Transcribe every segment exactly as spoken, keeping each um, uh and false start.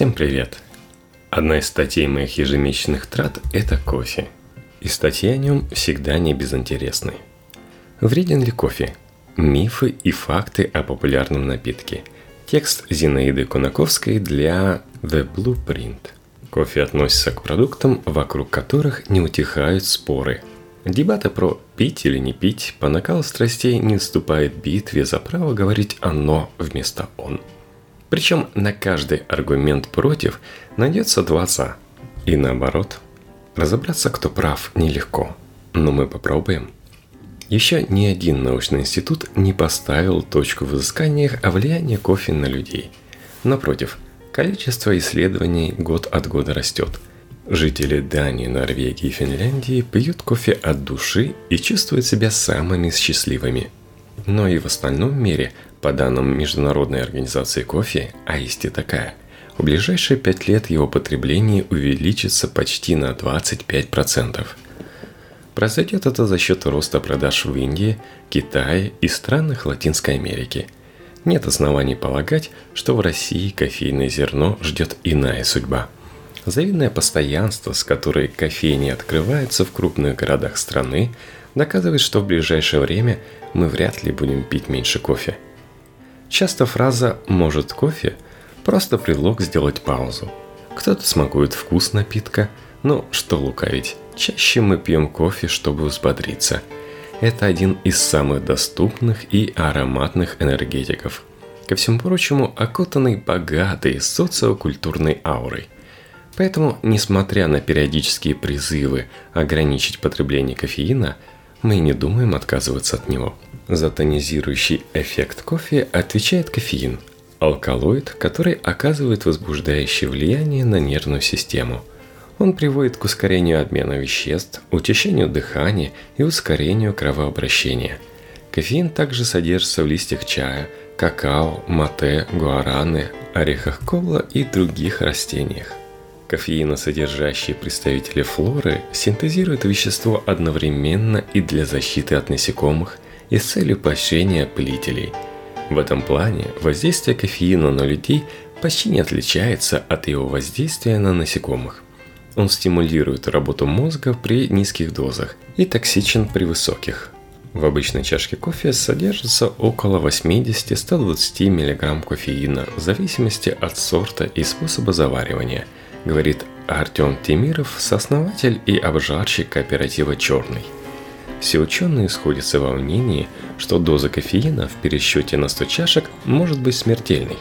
Всем привет! Одна из статей моих ежемесячных трат – это кофе. И статьи о нем всегда не безинтересны. Вреден ли кофе? Мифы и факты о популярном напитке. Текст Зинаиды Кунаковской для The Blueprint. Кофе относится к продуктам, вокруг которых не утихают споры. Дебаты про «пить или не пить» по накалу страстей не уступает битве за право говорить «оно» вместо «он». Причем на каждый аргумент против найдется два «за». И наоборот. Разобраться, кто прав, нелегко. Но мы попробуем. Еще ни один научный институт не поставил точку в изысканиях о влиянии кофе на людей. Напротив, количество исследований год от года растет. Жители Дании, Норвегии и Финляндии пьют кофе от души и чувствуют себя самыми счастливыми. Но и в остальном мире, по данным Международной организации кофе, а есть и такая, в ближайшие пять лет его потребление увеличится почти на двадцать пять процентов. Произойдет это за счет роста продаж в Индии, Китае и странах Латинской Америки. Нет оснований полагать, что в России кофейное зерно ждет иная судьба. Завидное постоянство, с которой кофейни открываются в крупных городах страны, доказывает, что в ближайшее время мы вряд ли будем пить меньше кофе. Часто фраза «может кофе» просто предлог сделать паузу. Кто-то смакует вкус напитка, но что лукавить, чаще мы пьем кофе, чтобы взбодриться. Это один из самых доступных и ароматных энергетиков. Ко всему прочему, окутанный богатой социокультурной аурой. Поэтому, несмотря на периодические призывы ограничить потребление кофеина, мы не думаем отказываться от него. За тонизирующий эффект кофе отвечает кофеин, алкалоид, который оказывает возбуждающее влияние на нервную систему. Он приводит к ускорению обмена веществ, учащению дыхания и ускорению кровообращения. Кофеин также содержится в листьях чая, какао, мате, гуараны, орехах кола и других растениях. Кофеиносодержащие представители флоры синтезируют вещество одновременно и для защиты от насекомых, и с целью поощрения опылителей. В этом плане воздействие кофеина на людей почти не отличается от его воздействия на насекомых. Он стимулирует работу мозга при низких дозах и токсичен при высоких. В обычной чашке кофе содержится около восемьдесят - сто двадцать мг кофеина в зависимости от сорта и способа заваривания, говорит Артём Тимиров, сооснователь и обжарщик кооператива «Чёрный». Все ученые сходятся во мнении, что доза кофеина в пересчете на сто чашек может быть смертельной.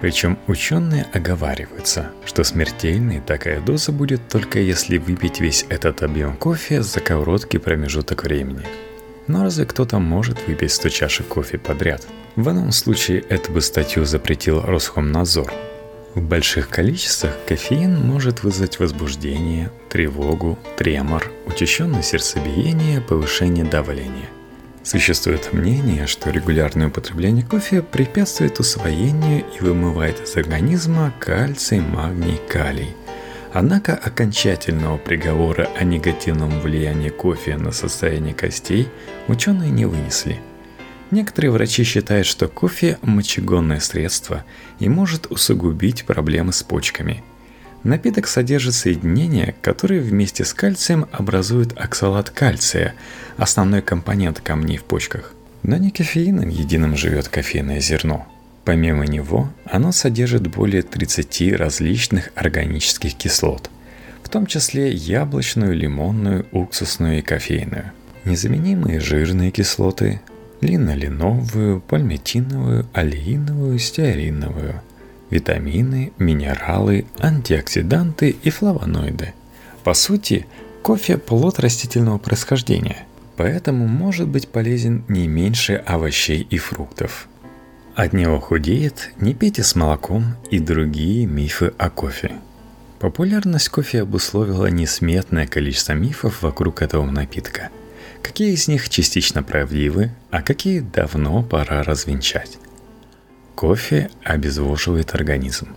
Причем ученые оговариваются, что смертельной такая доза будет только если выпить весь этот объем кофе за короткий промежуток времени. Но разве кто-то может выпить сто чашек кофе подряд? В данном случае эту бы статью запретил Роскомнадзор. В больших количествах кофеин может вызвать возбуждение, тревогу, тремор, учащенное сердцебиение, повышение давления. Существует мнение, что регулярное употребление кофе препятствует усвоению и вымывает из организма кальций, магний, калий. Однако окончательного приговора о негативном влиянии кофе на состояние костей ученые не вынесли. Некоторые врачи считают, что кофе – мочегонное средство и может усугубить проблемы с почками. Напиток содержит соединения, которые вместе с кальцием образуют оксалат кальция – основной компонент камней в почках. Но не кофеином единым живет кофейное зерно. Помимо него, оно содержит более тридцати различных органических кислот, в том числе яблочную, лимонную, уксусную и кофейную. Незаменимые жирные кислоты – линолиновую, пальмитиновую, олеиновую, стеариновую, витамины, минералы, антиоксиданты и флавоноиды. По сути, кофе – плод растительного происхождения, поэтому может быть полезен не меньше овощей и фруктов. От него худеет, не пейте с молоком и другие мифы о кофе. Популярность кофе обусловила несметное количество мифов вокруг этого напитка. Какие из них частично правдивы, а какие давно пора развенчать? Кофе обезвоживает организм.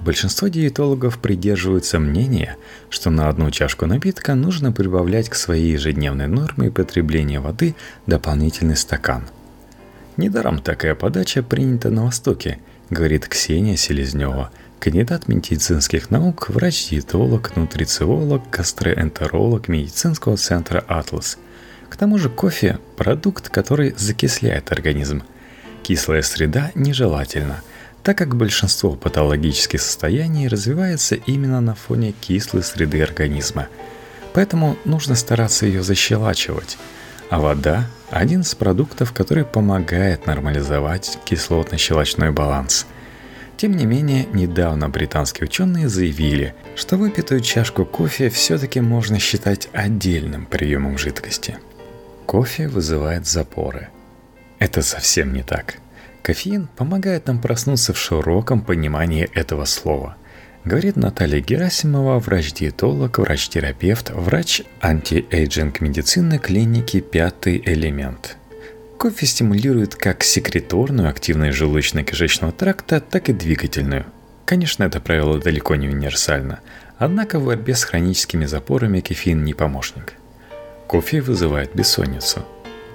Большинство диетологов придерживаются мнения, что на одну чашку напитка нужно прибавлять к своей ежедневной норме потребления воды дополнительный стакан. «Недаром такая подача принята на Востоке», говорит Ксения Селезнёва, кандидат медицинских наук, врач-диетолог, нутрициолог, гастроэнтеролог медицинского центра Atlas. К тому же кофе – продукт, который закисляет организм. Кислая среда нежелательна, так как большинство патологических состояний развивается именно на фоне кислой среды организма. Поэтому нужно стараться ее защелачивать. А вода – один из продуктов, который помогает нормализовать кислотно-щелочной баланс. Тем не менее, недавно британские ученые заявили, что выпитую чашку кофе все-таки можно считать отдельным приемом жидкости. Кофе вызывает запоры. Это совсем не так. Кофеин помогает нам проснуться в широком понимании этого слова, говорит Наталья Герасимова, врач-диетолог, врач-терапевт, врач антиэйджинг медицины клиники «Пятый элемент». Кофе стимулирует как секреторную активность желудочно-кишечного тракта, так и двигательную. Конечно, это правило далеко не универсально, однако в борьбе с хроническими запорами кофеин не помощник. Кофе вызывает бессонницу.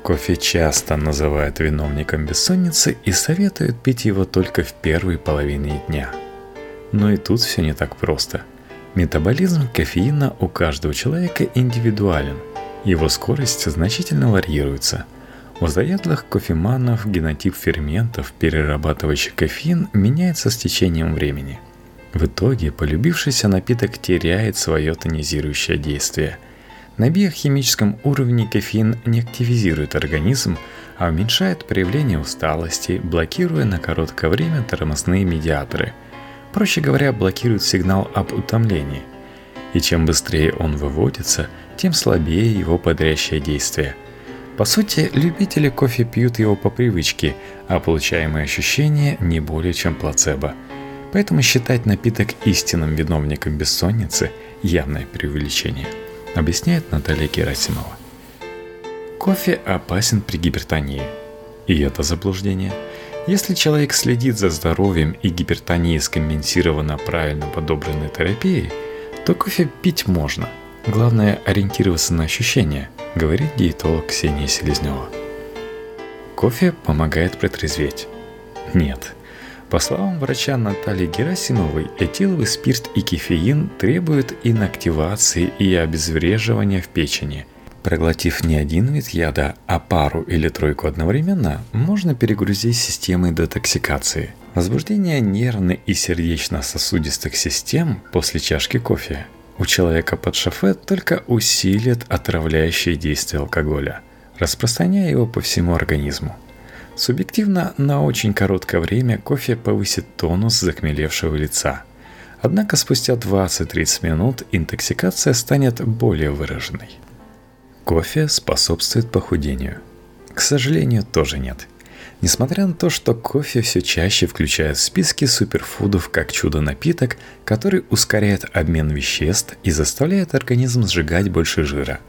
Кофе часто называют виновником бессонницы и советуют пить его только в первой половине дня. Но и тут все не так просто. Метаболизм кофеина у каждого человека индивидуален. Его скорость значительно варьируется. У заядлых кофеманов генотип ферментов, перерабатывающих кофеин, меняется с течением времени. В итоге полюбившийся напиток теряет свое тонизирующее действие. На биохимическом уровне кофеин не активизирует организм, а уменьшает проявление усталости, блокируя на короткое время тормозные медиаторы. Проще говоря, блокирует сигнал об утомлении. И чем быстрее он выводится, тем слабее его бодрящее действие. По сути, любители кофе пьют его по привычке, а получаемые ощущения не более чем плацебо. Поэтому считать напиток истинным виновником бессонницы – явное преувеличение, объясняет Наталья Герасимова. Кофе опасен при гипертонии. И это заблуждение. Если человек следит за здоровьем и гипертония скомпенсирована правильно подобранной терапией, то кофе пить можно. Главное – ориентироваться на ощущения, говорит диетолог Ксения Селезнёва. Кофе помогает протрезветь. Нет. По словам врача Натальи Герасимовой, этиловый спирт и кофеин требуют инактивации и обезвреживания в печени. Проглотив не один вид яда, а пару или тройку одновременно, можно перегрузить системы детоксикации. Возбуждение нервной и сердечно-сосудистых систем после чашки кофе у человека под шофе только усилит отравляющие действия алкоголя, распространяя его по всему организму. Субъективно, на очень короткое время кофе повысит тонус захмелевшего лица. Однако спустя двадцать-тридцать минут интоксикация станет более выраженной. Кофе способствует похудению? К сожалению, тоже нет. Несмотря на то, что кофе все чаще включают в списки суперфудов как чудо-напиток, который ускоряет обмен веществ и заставляет организм сжигать больше жира.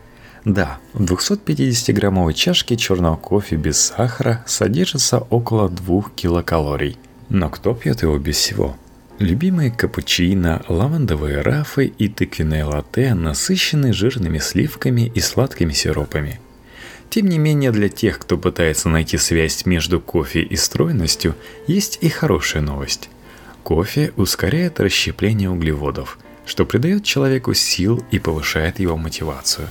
Да, в двухсот пятидесяти граммовой чашке черного кофе без сахара содержится около двух килокалорий. Но кто пьет его без всего? Любимые капучино, лавандовые рафы и тыквенные латте насыщены жирными сливками и сладкими сиропами. Тем не менее, для тех, кто пытается найти связь между кофе и стройностью, есть и хорошая новость. Кофе ускоряет расщепление углеводов, что придает человеку сил и повышает его мотивацию.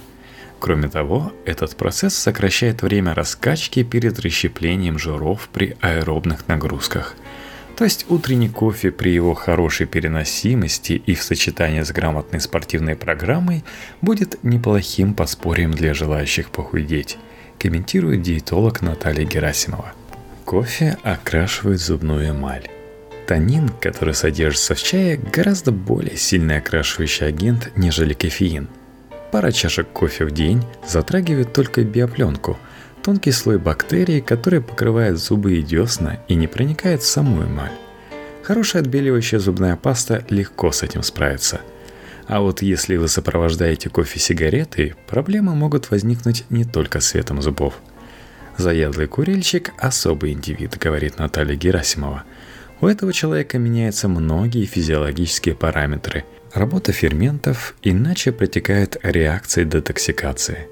Кроме того, этот процесс сокращает время раскачки перед расщеплением жиров при аэробных нагрузках. То есть утренний кофе при его хорошей переносимости и в сочетании с грамотной спортивной программой будет неплохим подспорьем для желающих похудеть, комментирует диетолог Наталья Герасимова. Кофе окрашивает зубную эмаль. Танин, который содержится в чае, гораздо более сильный окрашивающий агент, нежели кофеин. Пара чашек кофе в день затрагивает только биопленку, тонкий слой бактерий, который покрывает зубы и десна и не проникает в саму эмаль. Хорошая отбеливающая зубная паста легко с этим справится. А вот если вы сопровождаете кофе сигаретой, проблемы могут возникнуть не только с цветом зубов. Заядлый курильщик – особый индивид, говорит Наталья Герасимова. У этого человека меняются многие физиологические параметры. Работа ферментов, иначе протекает реакция детоксикации.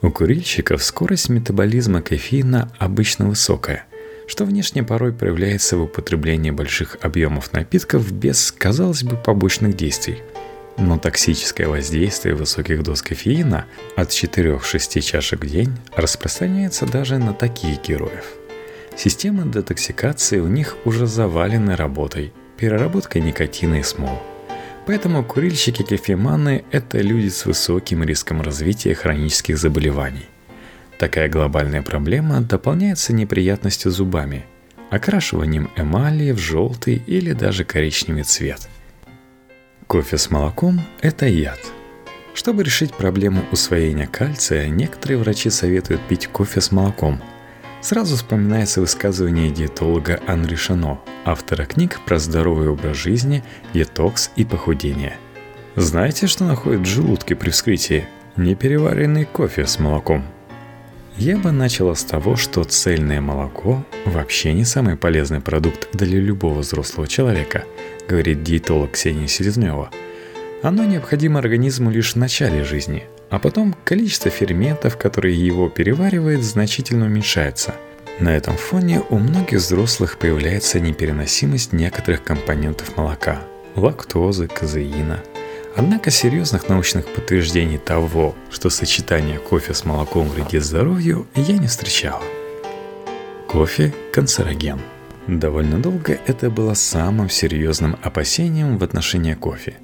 У курильщиков скорость метаболизма кофеина обычно высокая. что внешне порой проявляется в употреблении больших объемов напитков без, казалось бы, побочных действий. Но токсическое воздействие высоких доз кофеина от четырех-шести чашек в день распространяется даже на таких героев. Системы детоксикации у них уже завалены работой, переработкой никотина и смол. Поэтому курильщики-кофеманы – это люди с высоким риском развития хронических заболеваний. Такая глобальная проблема дополняется неприятностью зубами, окрашиванием эмали в желтый или даже коричневый цвет. Кофе с молоком – это яд. Чтобы решить проблему усвоения кальция, некоторые врачи советуют пить кофе с молоком. Сразу вспоминается высказывание диетолога Анри Шено, автора книг про здоровый образ жизни, детокс и похудение. Знаете, что находят в желудке при вскрытии? Непереваренный кофе с молоком. Я бы начала с того, что цельное молоко вообще не самый полезный продукт для любого взрослого человека, говорит диетолог Ксения Селезнёва. Оно необходимо организму лишь в начале жизни, а потом количество ферментов, которые его переваривают, значительно уменьшается. На этом фоне у многих взрослых появляется непереносимость некоторых компонентов молока – лактозы, казеина. Однако серьезных научных подтверждений того, что сочетание кофе с молоком вредит здоровью, я не встречала. Кофе – канцероген. Довольно долго это было самым серьезным опасением в отношении кофе.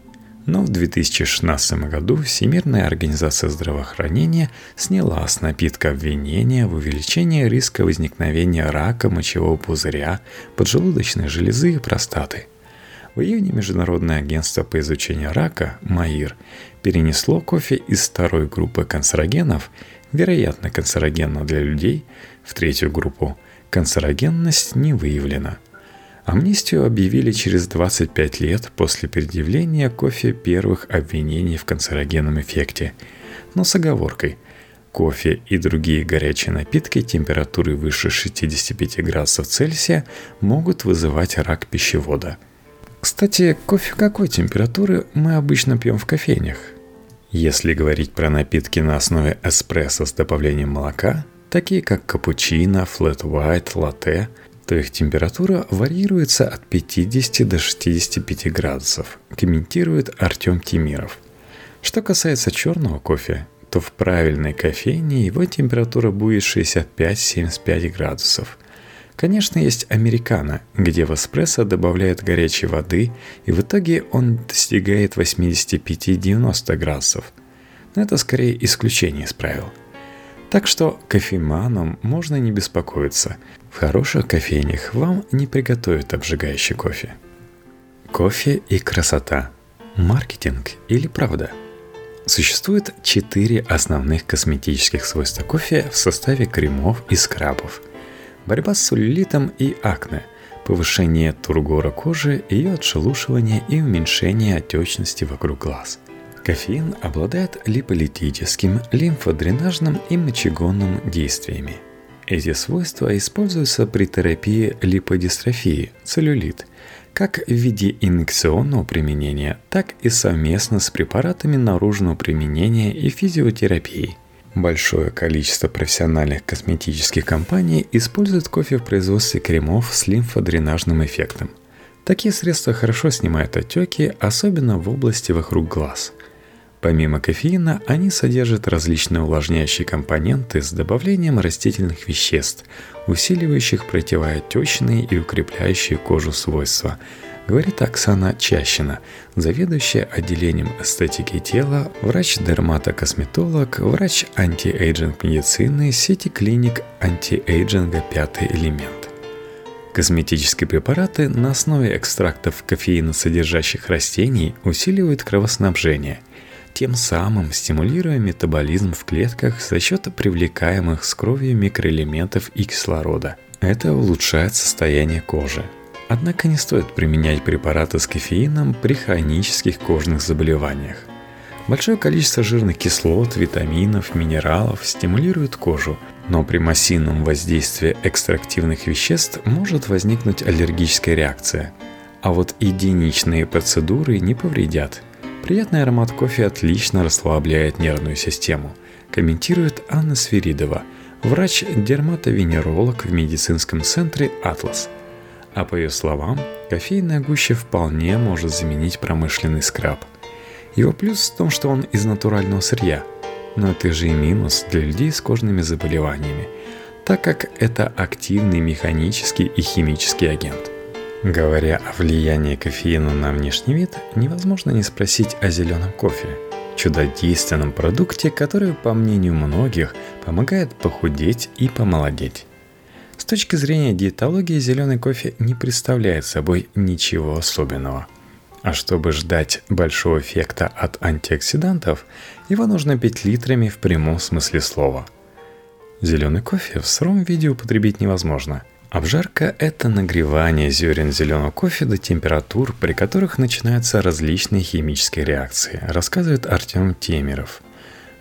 Но в две тысячи шестнадцатом году Всемирная организация здравоохранения сняла с напитка обвинение в увеличении риска возникновения рака мочевого пузыря, поджелудочной железы и простаты. В июне Международное агентство по изучению рака, МАИР, перенесло кофе из второй группы канцерогенов, вероятно канцерогенно для людей, в третью группу. Канцерогенность не выявлена. Амнистию объявили через двадцать пять лет после предъявления кофе первых обвинений в канцерогенном эффекте, но с оговоркой: кофе и другие горячие напитки температуры выше шестидесяти пяти градусов Цельсия могут вызывать рак пищевода. Кстати, кофе какой температуры мы обычно пьем в кофейнях? Если говорить про напитки на основе эспрессо с добавлением молока, такие как капучино, флэт уайт, латте, то их температура варьируется от пятидесяти до шестидесяти пяти градусов, комментирует Артём Тимиров. Что касается черного кофе, то в правильной кофейне его температура будет шестьдесят пять - семьдесят пять градусов. Конечно, есть американо, где в эспрессо добавляют горячей воды, и в итоге он достигает восьмидесяти пяти - девяноста градусов. Но это скорее исключение из правил. Так что кофеманам можно не беспокоиться. В хороших кофейнях вам не приготовят обжигающий кофе. Кофе и красота. Маркетинг или правда? Существует четыре основных косметических свойства кофе в составе кремов и скрабов. Борьба с целлюлитом и акне, повышение тургора кожи, ее отшелушивание и уменьшение отечности вокруг глаз. Кофеин обладает липолитическим, лимфодренажным и мочегонным действиями. Эти свойства используются при терапии липодистрофии, целлюлит, как в виде инъекционного применения, так и совместно с препаратами наружного применения и физиотерапией. Большое количество профессиональных косметических компаний используют кофе в производстве кремов с лимфодренажным эффектом. Такие средства хорошо снимают отеки, особенно в области вокруг глаз. Помимо кофеина, они содержат различные увлажняющие компоненты с добавлением растительных веществ, усиливающих противоотечные и укрепляющие кожу свойства, говорит Оксана Чащина, заведующая отделением эстетики тела, врач-дерматокосметолог, врач антиэйджинг медицины сети клиник антиэйджинга «Пятый элемент». Косметические препараты на основе экстрактов кофеиносодержащих растений усиливают кровоснабжение, тем самым стимулируя метаболизм в клетках за счет привлекаемых с кровью микроэлементов и кислорода. Это улучшает состояние кожи. Однако не стоит применять препараты с кофеином при хронических кожных заболеваниях. Большое количество жирных кислот, витаминов, минералов стимулирует кожу, но при массивном воздействии экстрактивных веществ может возникнуть аллергическая реакция. А вот единичные процедуры не повредят. Приятный аромат кофе отлично расслабляет нервную систему, комментирует Анна Свиридова, врач-дерматовенеролог в медицинском центре «Atlas». А по ее словам, кофейная гуща вполне может заменить промышленный скраб. Его плюс в том, что он из натурального сырья, но это же и минус для людей с кожными заболеваниями, так как это активный механический и химический агент. Говоря о влиянии кофеина на внешний вид, невозможно не спросить о зеленом кофе, чудодейственном продукте, который, по мнению многих, помогает похудеть и помолодеть. С точки зрения диетологии, зеленый кофе не представляет собой ничего особенного. А чтобы ждать большого эффекта от антиоксидантов, его нужно пить литрами в прямом смысле слова. Зеленый кофе в сыром виде употребить невозможно. Обжарка – это нагревание зерен зеленого кофе до температур, при которых начинаются различные химические реакции, рассказывает Артём Тимиров.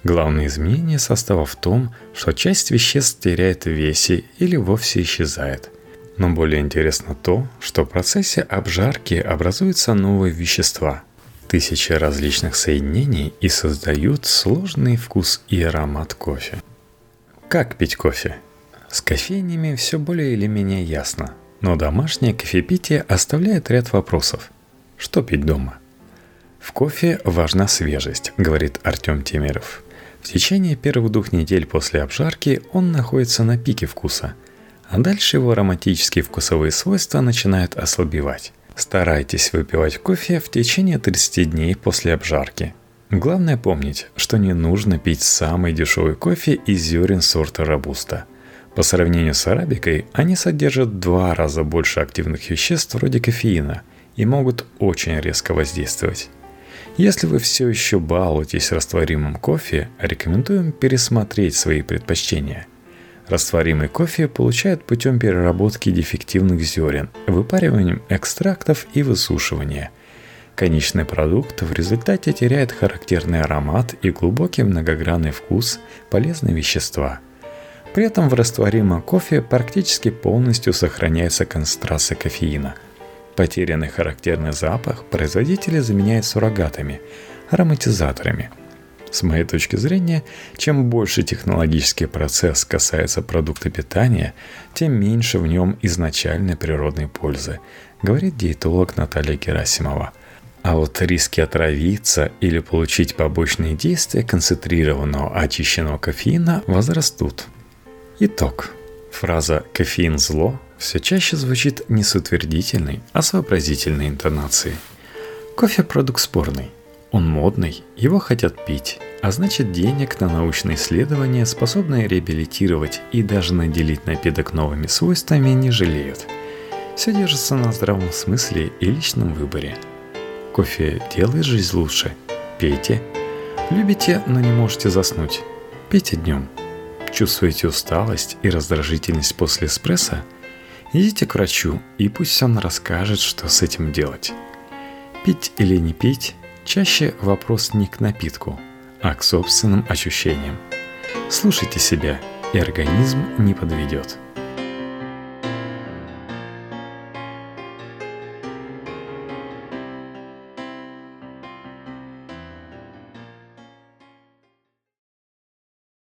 Главное изменение состава в том, что часть веществ теряет в весе или вовсе исчезает. Но более интересно то, что в процессе обжарки образуются новые вещества, тысячи различных соединений, и создают сложный вкус и аромат кофе. Как пить кофе? С кофейнями все более или менее ясно, но домашнее кофепитие оставляет ряд вопросов. Что пить дома? В кофе важна свежесть, говорит Артём Тимиров. В течение первых двух недель после обжарки он находится на пике вкуса, а дальше его ароматические вкусовые свойства начинают ослабевать. Старайтесь выпивать кофе в течение тридцати дней после обжарки. Главное помнить, что не нужно пить самый дешевый кофе из зерен сорта робуста. По сравнению с арабикой, они содержат в два раза больше активных веществ вроде кофеина и могут очень резко воздействовать. Если вы все еще балуетесь растворимым кофе, рекомендуем пересмотреть свои предпочтения. Растворимый кофе получают путем переработки дефективных зерен, выпариванием экстрактов и высушивания. Конечный продукт в результате теряет характерный аромат и глубокий многогранный вкус, полезные вещества. При этом в растворимом кофе практически полностью сохраняется концентрация кофеина. Потерянный характерный запах производители заменяют суррогатами, ароматизаторами. С моей точки зрения, чем больше технологический процесс касается продукта питания, тем меньше в нем изначальной природной пользы, говорит диетолог Наталья Герасимова. А вот риски отравиться или получить побочные действия концентрированного очищенного кофеина возрастут. Итог. Фраза «кофеин – зло» все чаще звучит не с утвердительной, а с вопросительной интонацией. Кофе – продукт спорный. Он модный, его хотят пить, а значит денег на научные исследования, способные реабилитировать и даже наделить напиток новыми свойствами, не жалеют. Все держится на здравом смысле и личном выборе. Кофе делает жизнь лучше. Пейте. Любите, но не можете заснуть. Пейте днем. Чувствуете усталость и раздражительность после эспрессо? Идите к врачу, и пусть он расскажет, что с этим делать. Пить или не пить? Чаще вопрос не к напитку, а к собственным ощущениям. Слушайте себя, и организм не подведет.